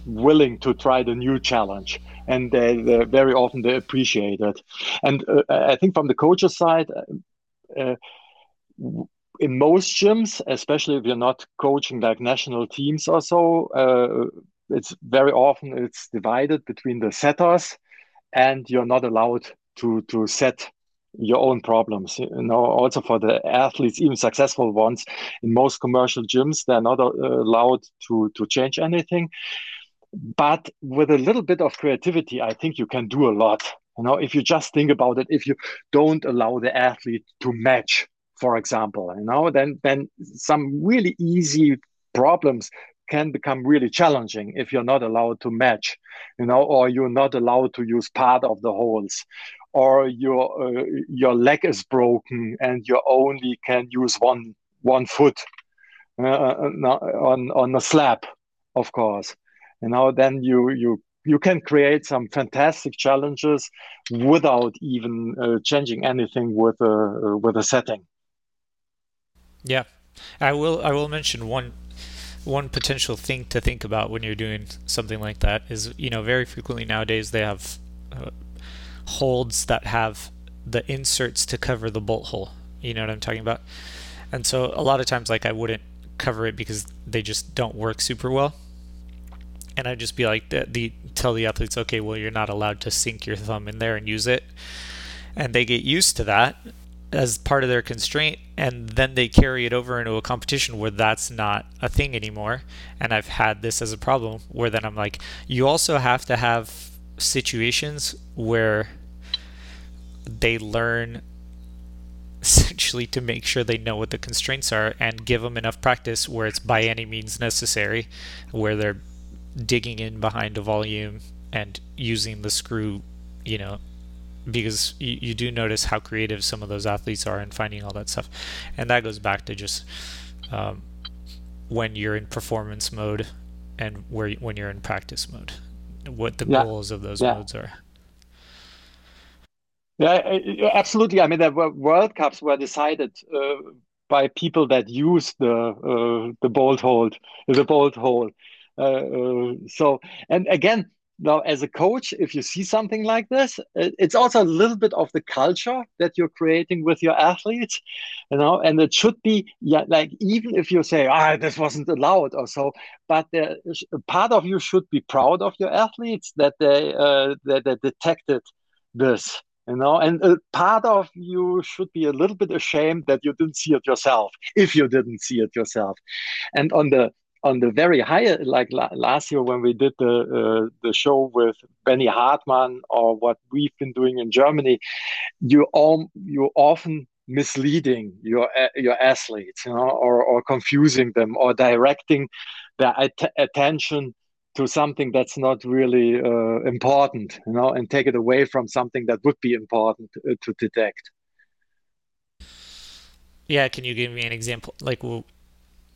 willing to try the new challenge. And they, they very often they appreciate it. And uh, I think from the coach's side, uh, in most gyms, especially if you're not coaching like national teams or so, uh, it's very often it's divided between the setters, and you're not allowed to to set your own problems. You know, also for the athletes, even successful ones, in most commercial gyms, they're not uh, allowed to to change anything. But with a little bit of creativity, I think you can do a lot. You know, if you just think about it, if you don't allow the athlete to match, for example, you know, then then some really easy problems can become really challenging if you're not allowed to match, you know, or you're not allowed to use part of the holes, or your uh, your leg is broken and you only can use one one foot uh, on on the slab, of course. You know, then you you you can create some fantastic challenges without even uh, changing anything with a uh, with a setting. Yeah, I will I will mention one one potential thing to think about when you're doing something like that is, you know, very frequently nowadays they have uh, holds that have the inserts to cover the bolt hole. You know what I'm talking about? And so a lot of times, like, I wouldn't cover it because they just don't work super well. And I'd just be like, the, the tell the athletes, okay, well, you're not allowed to sink your thumb in there and use it. And they get used to that as part of their constraint. And then they carry it over into a competition where that's not a thing anymore. And I've had this as a problem where then I'm like, you also have to have situations where they learn essentially to make sure they know what the constraints are and give them enough practice where it's by any means necessary, where they're digging in behind a volume and using the screw, you know, because you, you do notice how creative some of those athletes are in finding all that stuff. And that goes back to just um, when you're in performance mode and where when you're in practice mode, what the yeah. goals of those yeah. modes are. Yeah, absolutely. I mean, the World Cups were decided uh, by people that use the uh, the bolt hold, the bolt hole. Uh, so, and again, now as a coach, if you see something like this, it's also a little bit of the culture that you're creating with your athletes, you know, and it should be yeah, like, even if you say, ah, this wasn't allowed or so, but uh, part of you should be proud of your athletes that they, uh, that they detected this, you know, and uh, part of you should be a little bit ashamed that you didn't see it yourself, if you didn't see it yourself. And on the On the very high, like last year when we did the uh, the show with Benny Hartmann, or what we've been doing in Germany, you all you often misleading your your athletes, you know, or or confusing them, or directing their at- attention to something that's not really uh, important, you know, and take it away from something that would be important to, to detect. Yeah, can you give me an example? Like, well,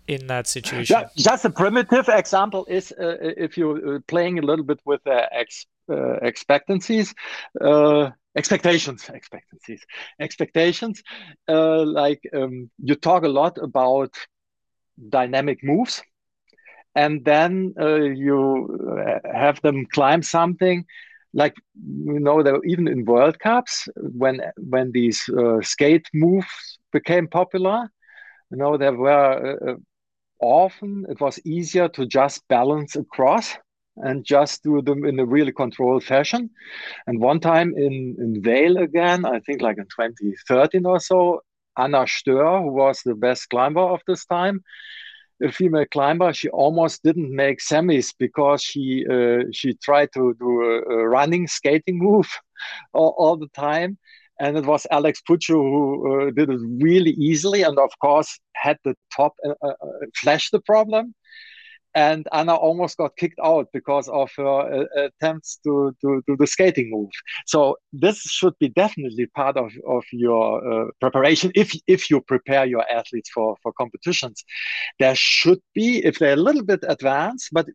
in that situation, yeah, just a primitive example is uh, if you're playing a little bit with uh, ex, uh, expectancies, uh, expectations, expectancies, expectations. Uh, like um, you talk a lot about dynamic moves, and then uh, you have them climb something. Like, you know, there, even in World Cups, when when these uh, skate moves became popular, you know, there were. Uh, Often it was easier to just balance across and just do them in a really controlled fashion. And one time in, in Vail again, I think like in twenty thirteen or so, Anna Stöhr, who was the best climber of this time, a female climber, she almost didn't make semis because she uh, she tried to do a, a running skating move all, all the time. And it was Alex Puccio who uh, did it really easily and, of course, had the top uh, uh, flash the problem. and Anna almost got kicked out because of her uh, attempts to, to do the skating move. So this should be definitely part of, of your uh, preparation. If if you prepare your athletes for, for competitions, there should be, if they're a little bit advanced, but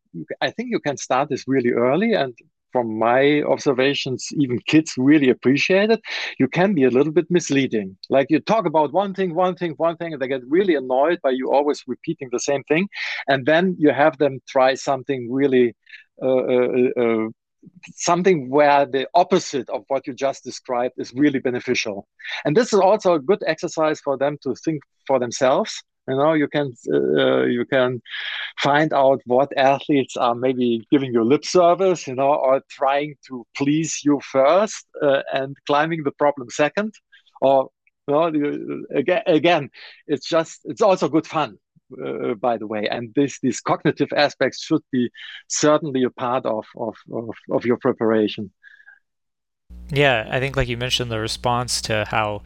I think you can start this really early, and from my observations, even kids really appreciate it. You can be a little bit misleading. Like you talk about one thing, one thing, one thing, and they get really annoyed by you always repeating the same thing. And then you have them try something really, uh, uh, uh, something where the opposite of what you just described is really beneficial. And this is also a good exercise for them to think for themselves. You know, you can uh, you can find out what athletes are maybe giving you lip service, you know, or trying to please you first uh, and climbing the problem second. Or, you know, again, again, it's just it's also good fun, uh, by the way. And this these cognitive aspects should be certainly a part of of of, of your preparation. Yeah, I think like you mentioned, the response to how.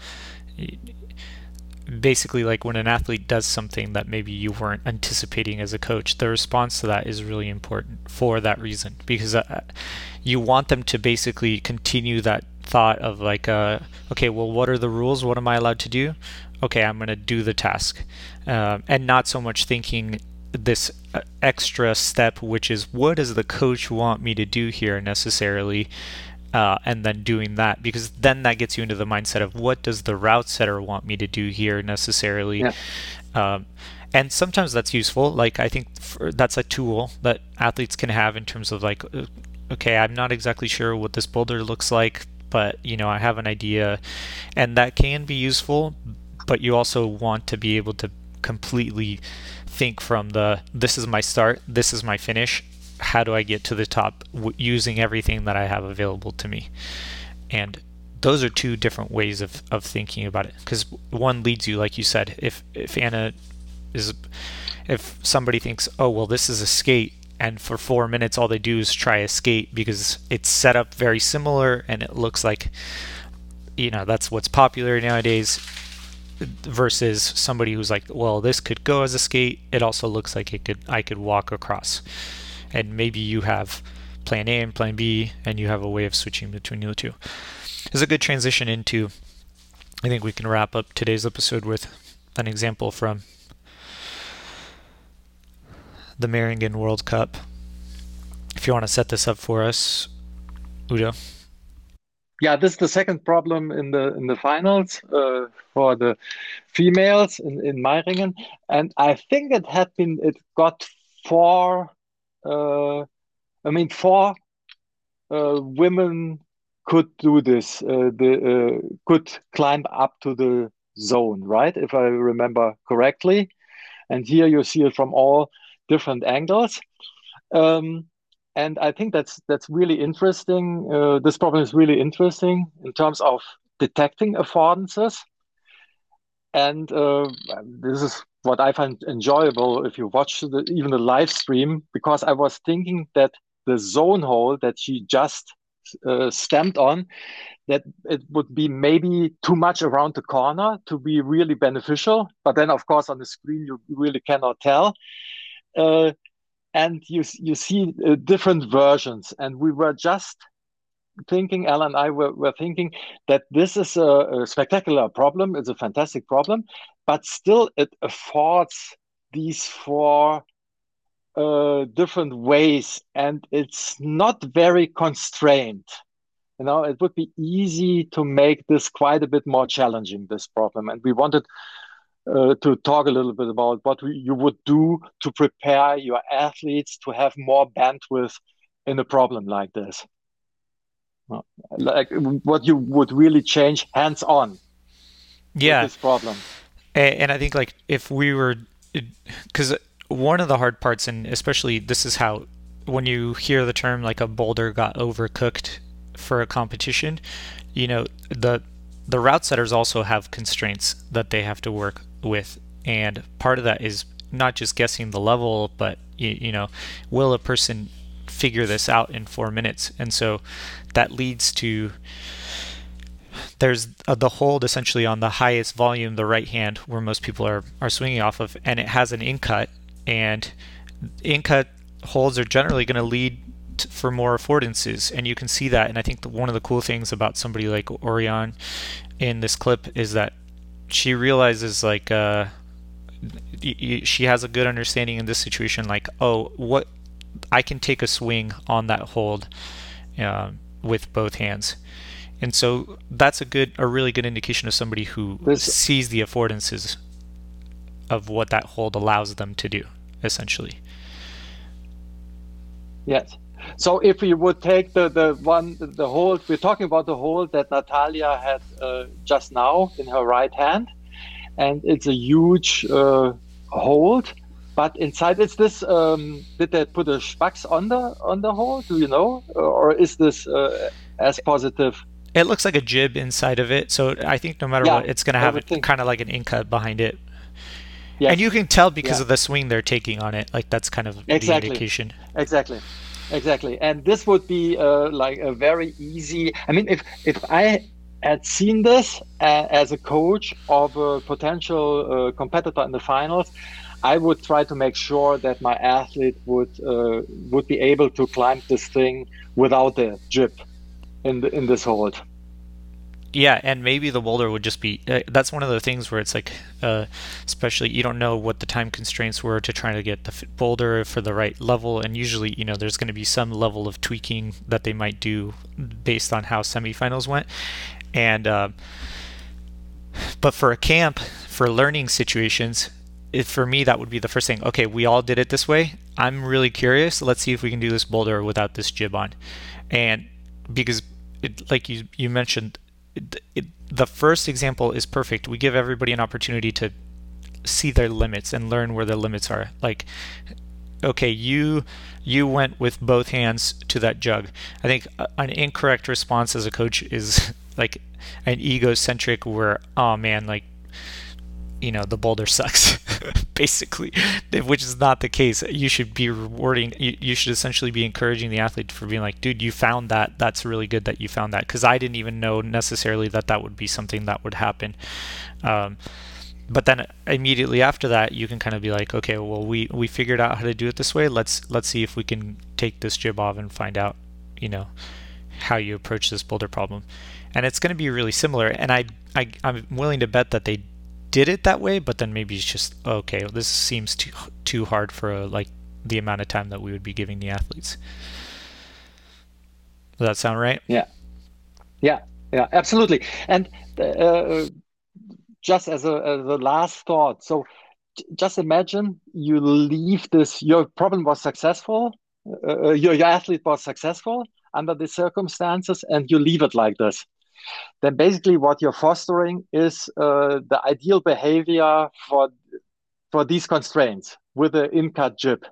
Basically, like when an athlete does something that maybe you weren't anticipating as a coach, the response to that is really important for that reason, because uh, you want them to basically continue that thought of like, uh, okay, well, what are the rules? What am I allowed to do? Okay, I'm going to do the task, um, and not so much thinking this extra step, which is what does the coach want me to do here necessarily? Uh, and then doing that, because then that gets you into the mindset of what does the route setter want me to do here necessarily. Yeah. Um, and sometimes that's useful. Like I think for, that's a tool that athletes can have in terms of like, okay, I'm not exactly sure what this boulder looks like, but you know, I have an idea, and that can be useful, but you also want to be able to completely think from the, this is my start, this is my finish. How do I get to the top w- using everything that I have available to me? And those are two different ways of, of thinking about it. Because one leads you, like you said, if if Anna is, if somebody thinks, oh, well, this is a skate, and for four minutes all they do is try a skate because it's set up very similar and it looks like, you know, that's what's popular nowadays, versus somebody who's like, well, this could go as a skate. It also looks like it could I could walk across. And maybe you have plan A and plan B, and you have a way of switching between the two. It's a good transition into, I think we can wrap up today's episode with an example from the Meiringen World Cup. If you want to set this up for us, Udo. Yeah, this is the second problem in the in the finals uh, for the females in, in Meiringen. And I think it had been, it got four... Uh, I mean, four uh, women could do this. Uh, the uh, could climb up to the zone, right? If I remember correctly. And here you see it from all different angles. Um, and I think that's that's really interesting. Uh, this problem is really interesting in terms of detecting affordances. And uh, this is what I find enjoyable if you watch the, even the live stream, because I was thinking that the zone hole that she just uh, stamped on, that it would be maybe too much around the corner to be really beneficial. But then, of course, on the screen, you really cannot tell. Uh, and you you see uh, different versions. And we were just thinking, Alan and I were, were thinking that this is a, a spectacular problem. It's a fantastic problem. But still, it affords these four uh, different ways, and it's not very constrained. You know, it would be easy to make this quite a bit more challenging, this problem. And we wanted uh, to talk a little bit about what we, you would do to prepare your athletes to have more bandwidth in a problem like this. Like what you would really change hands-on yeah. with this problem. And I think like if we were, because one of the hard parts, and especially this is how, when you hear the term like a boulder got overcooked for a competition, you know, the the route setters also have constraints that they have to work with. And part of that is not just guessing the level, but, you, you know, will a person figure this out in four minutes? And so that leads to... There's the hold essentially on the highest volume, the right hand, where most people are, are swinging off of, and it has an in cut, and in-cut holds are generally going to lead to, for more affordances, and you can see that. And I think the, one of the cool things about somebody like Orion in this clip is that she realizes, like, uh, she has a good understanding in this situation, like, oh, what I can take a swing on that hold uh, with both hands. And so that's a good, a really good indication of somebody who this, sees the affordances of what that hold allows them to do, essentially. Yes. So if you would take the, the one, the hold, we're talking about the hold that Natalia had uh, just now in her right hand. And it's a huge uh, hold, but inside it's this, um, did they put a Spax on the, on the hold? Do you know? Or is this uh, as positive? It looks like a jib inside of it, so I think no matter yeah, what, it's going to have kind of like an in-cut behind it. Yes. And you can tell because yeah. of the swing they're taking on it. Like, that's kind of exactly. the indication. Exactly, exactly. And this would be uh, like a very easy... I mean, if, if I had seen this uh, as a coach of a potential uh, competitor in the finals, I would try to make sure that my athlete would uh, would be able to climb this thing without the jib. In the, in this hold, yeah, and maybe the boulder would just be. Uh, that's one of the things where it's like, uh, especially you don't know what the time constraints were to trying to get the boulder for the right level, and usually you know there's going to be some level of tweaking that they might do based on how semifinals went, and uh, but for a camp, for learning situations, it, for me that would be the first thing. Okay, we all did it this way. I'm really curious. Let's see if we can do this boulder without this jib on, and. Because, it, like you you mentioned, it, it, the first example is perfect. We give everybody an opportunity to see their limits and learn where their limits are. Like, okay, you you went with both hands to that jug. I think an incorrect response as a coach is like an egocentric where, oh man, like, you know, the boulder sucks, basically, which is not the case. You should be rewarding, you, you should essentially be encouraging the athlete for being like, dude, you found that. That's really good that you found that. Because I didn't even know necessarily that that would be something that would happen. Um, but then immediately after that, you can kind of be like, okay, well, we, we figured out how to do it this way. Let's, let's see if we can take this jib off and find out, you know, how you approach this boulder problem. And it's going to be really similar. And I, I, I'm willing to bet that they did it that way, but then maybe it's just, okay, this seems too too hard for a, like the amount of time that we would be giving the athletes. Does that sound right? Yeah, yeah, yeah, absolutely. And uh, just as a, as a last thought, so just imagine you leave this, your problem was successful, uh, your, your athlete was successful under the circumstances, and you leave it like this. Then basically what you're fostering is uh, the ideal behavior for for these constraints with the in-cut jib.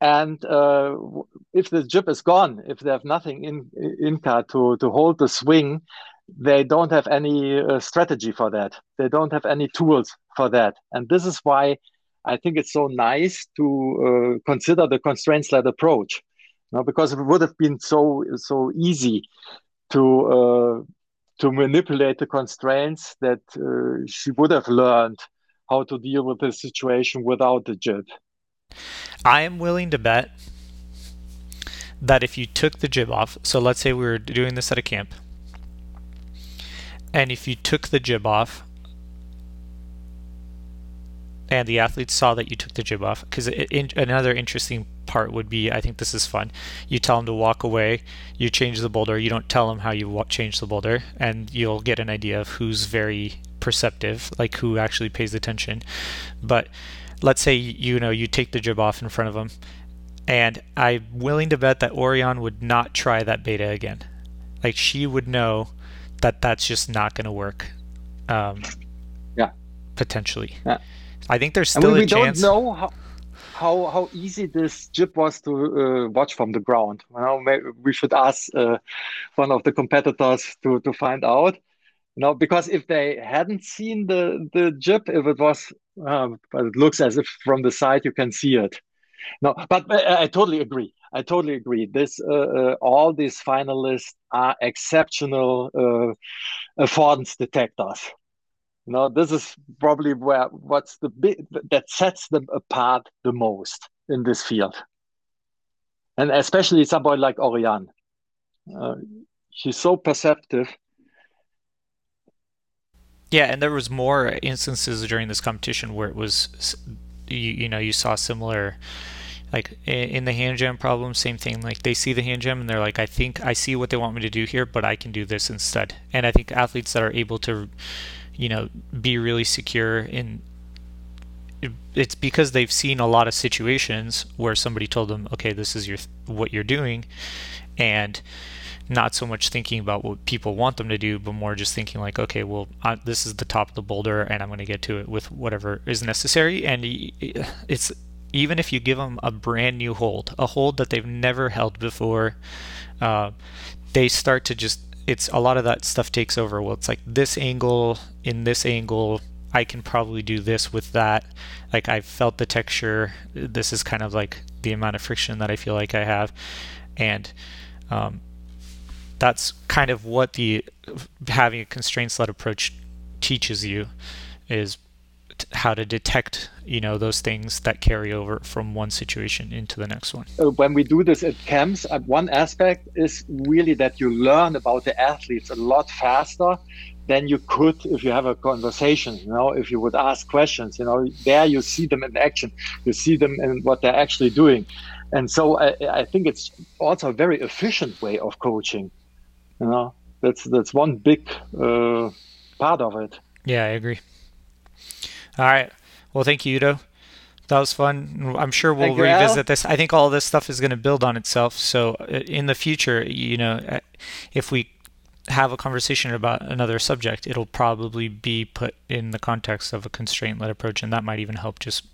And uh, if the jib is gone, if they have nothing in in-cut to, to hold the swing, they don't have any uh, strategy for that. They don't have any tools for that. And this is why I think it's so nice to uh, consider the constraints-led approach, you know, because it would have been so so easy to uh, to manipulate the constraints that uh, she would have learned how to deal with the situation without the jib. I am willing to bet that if you took the jib off, so let's say we were doing this at a camp, and if you took the jib off and the athletes saw that you took the jib off, because in, another interesting part would be, I think this is fun, you tell them to walk away, you change the boulder, you don't tell them how you walk, change the boulder, and you'll get an idea of who's very perceptive, like who actually pays attention. But let's say, you know, you take the jib off in front of them, and I'm willing to bet that Orion would not try that beta again. Like, she would know that that's just not going to work. Um, yeah. Potentially. Yeah. I think there's still I mean, a we chance. We don't know how, how how easy this jib was to uh, watch from the ground. Well, we should ask uh, one of the competitors to, to find out. You know, because if they hadn't seen the, the jib, if it was, um, but it looks as if from the side you can see it. No, but I, I totally agree. I totally agree. This uh, uh, all these finalists are exceptional uh, affordance detectors. You know, this is probably where what's the bit that sets them apart the most in this field, and especially somebody like Orion. Uh, she's so perceptive. Yeah, and there was more instances during this competition where it was, you, you know, you saw similar. Like in the hand jam problem, same thing. Like they see the hand jam and they're like, I think I see what they want me to do here, but I can do this instead. And I think athletes that are able to, you know, be really secure in, it's because they've seen a lot of situations where somebody told them, okay, this is your what you're doing, and not so much thinking about what people want them to do, but more just thinking like, okay, well, I, this is the top of the boulder, and I'm going to get to it with whatever is necessary. And it's even if you give them a brand new hold, a hold that they've never held before, uh, they start to just, it's a lot of that stuff takes over. Well, it's like this angle, in this angle, I can probably do this with that. Like I felt the texture. This is kind of like the amount of friction that I feel like I have. And um, that's kind of what the having a constraints-led approach teaches you is how to detect, you know, those things that carry over from one situation into the next one. When we do this at camps, one aspect is really that you learn about the athletes a lot faster than you could if you have a conversation, you know, if you would ask questions, you know, there you see them in action, you see them in what they're actually doing. And so I, I think it's also a very efficient way of coaching, you know, that's, that's one big uh, part of it. Yeah, I agree. All right. Well, thank you, Udo. That was fun. I'm sure we'll revisit this. I think all this stuff is going to build on itself. So in the future, you know, if we have a conversation about another subject, it'll probably be put in the context of a constraint-led approach, and that might even help just,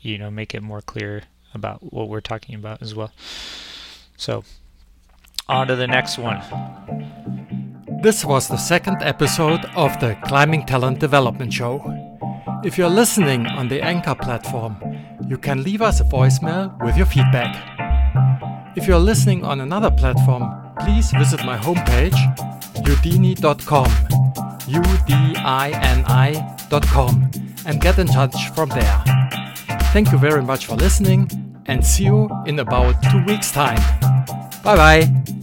you know, make it more clear about what we're talking about as well. So on to the next one. This was the second episode of the Climbing Talent Development Show. If you're listening on the Anchor platform, you can leave us a voicemail with your feedback. If you're listening on another platform, please visit my homepage, udini dot com, U D I N I dot com, and get in touch from there. Thank you very much for listening, and see you in about two weeks' time. Bye-bye.